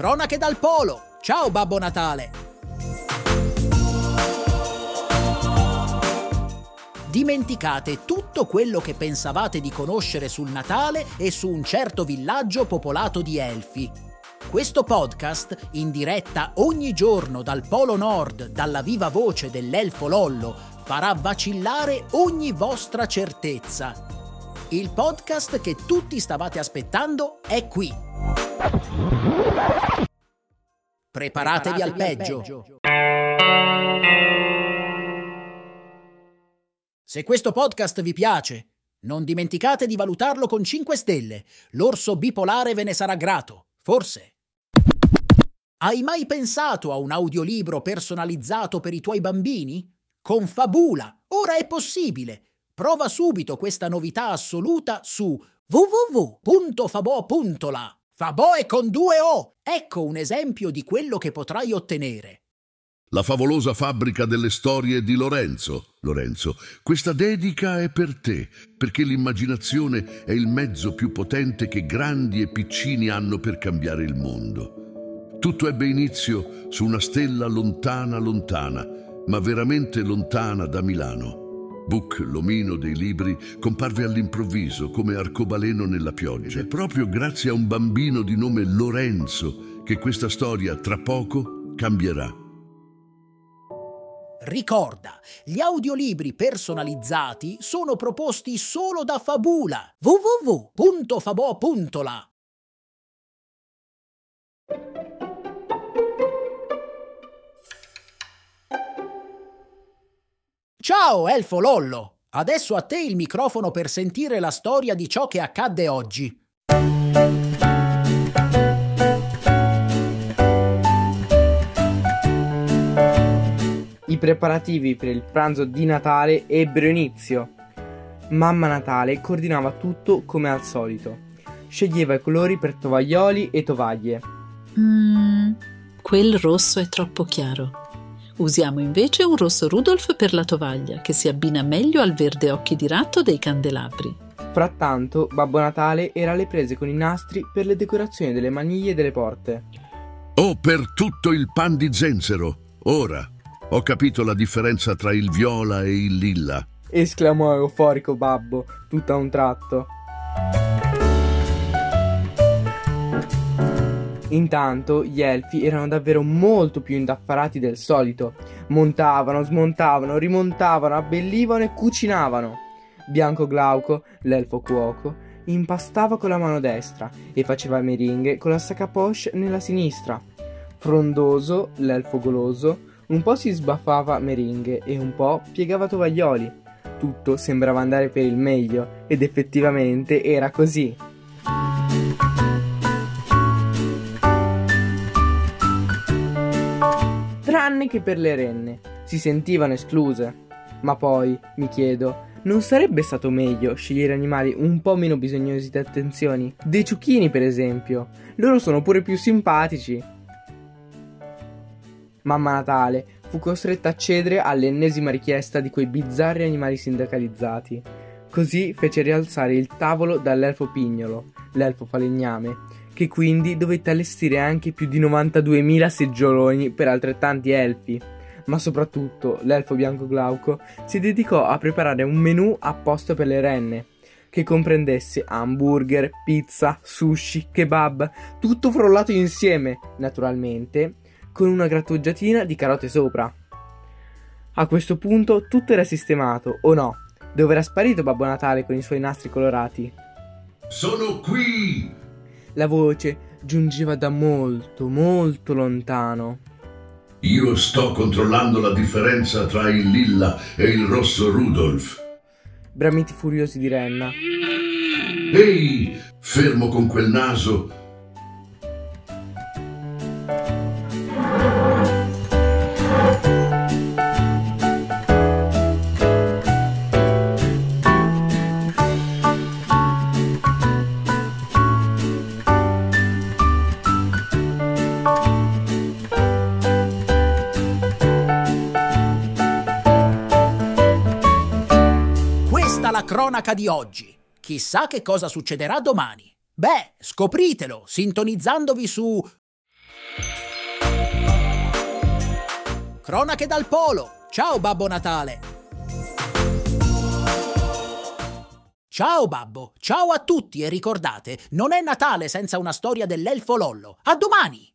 Cronache dal Polo! Ciao Babbo Natale! Dimenticate tutto quello che pensavate di conoscere sul Natale e su un certo villaggio popolato di elfi. Questo podcast, in diretta ogni giorno dal Polo Nord, dalla viva voce dell'elfo Lollo, farà vacillare ogni vostra certezza. Il podcast che tutti stavate aspettando è qui. Preparatevi al peggio. Se questo podcast vi piace, non dimenticate di valutarlo con 5 stelle. L'orso bipolare ve ne sarà grato, forse. Hai mai pensato a un audiolibro personalizzato per i tuoi bambini? Con Fabula ora è possibile. Prova subito questa novità assoluta su www.fabo.la. Fabo è con 2 O. Ecco un esempio di quello che potrai ottenere. La favolosa fabbrica delle storie di Lorenzo. Lorenzo, questa dedica è per te, perché l'immaginazione è il mezzo più potente che grandi e piccini hanno per cambiare il mondo. Tutto ebbe inizio su una stella lontana, lontana, ma veramente lontana da Milano. Book, l'omino dei libri, comparve all'improvviso come arcobaleno nella pioggia. Ed è proprio grazie a un bambino di nome Lorenzo che questa storia tra poco cambierà. Ricorda, gli audiolibri personalizzati sono proposti solo da Fabula. www.fabo.la. Ciao Elfo Lollo! Adesso a te il microfono per sentire la storia di ciò che accadde oggi. I preparativi per il pranzo di Natale ebbero inizio. Mamma Natale coordinava tutto come al solito. Sceglieva i colori per tovaglioli e tovaglie. Quel rosso è troppo chiaro. Usiamo invece un rosso Rudolph per la tovaglia, che si abbina meglio al verde occhi di ratto dei candelabri. Frattanto, Babbo Natale era alle prese con i nastri per le decorazioni delle maniglie e delle porte. Oh, per tutto il pan di zenzero! Ora! Ho capito la differenza tra il viola e il lilla, esclamò euforico Babbo, tutto a un tratto. Intanto gli elfi erano davvero molto più indaffarati del solito. Montavano, smontavano, rimontavano, abbellivano e cucinavano. Bianco Glauco, l'elfo cuoco, impastava con la mano destra e faceva meringhe con la sac à poche nella sinistra. Frondoso, l'elfo goloso, un po' si sbaffava meringhe e un po' piegava tovaglioli. Tutto sembrava andare per il meglio, ed effettivamente era così. Tranne che per le renne, si sentivano escluse. Ma poi, mi chiedo, non sarebbe stato meglio scegliere animali un po' meno bisognosi di attenzioni? Dei ciuchini, per esempio. Loro sono pure più simpatici. Mamma Natale fu costretta a cedere all'ennesima richiesta di quei bizzarri animali sindacalizzati. Così fece rialzare il tavolo dall'elfo pignolo, l'elfo falegname, che quindi dovette allestire anche più di 92.000 seggioloni per altrettanti elfi. Ma soprattutto l'elfo Bianco Glauco si dedicò a preparare un menù apposta per le renne, che comprendesse hamburger, pizza, sushi, kebab, tutto frullato insieme, naturalmente, con una grattugiatina di carote sopra. A questo punto tutto era sistemato, o no? Dove era sparito Babbo Natale con i suoi nastri colorati? Sono qui! La voce giungeva da molto, molto lontano. Io sto controllando la differenza tra il lilla e il rosso Rudolph. Bramiti furiosi di renna. Ehi, fermo con quel naso! Cronaca di oggi. Chissà che cosa succederà domani. Beh, scopritelo sintonizzandovi su Cronache dal Polo! Ciao Babbo Natale! Ciao Babbo, ciao a tutti e ricordate, non è Natale senza una storia dell'elfo Lollo. A domani!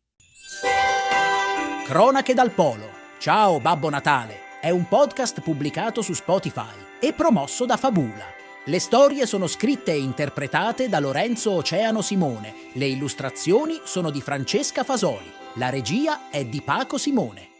Cronache dal Polo. Ciao Babbo Natale! È un podcast pubblicato su Spotify e promosso da Fabula. Le storie sono scritte e interpretate da Lorenzo Oceano Simone, le illustrazioni sono di Francesca Fasoli, la regia è di Paco Simone.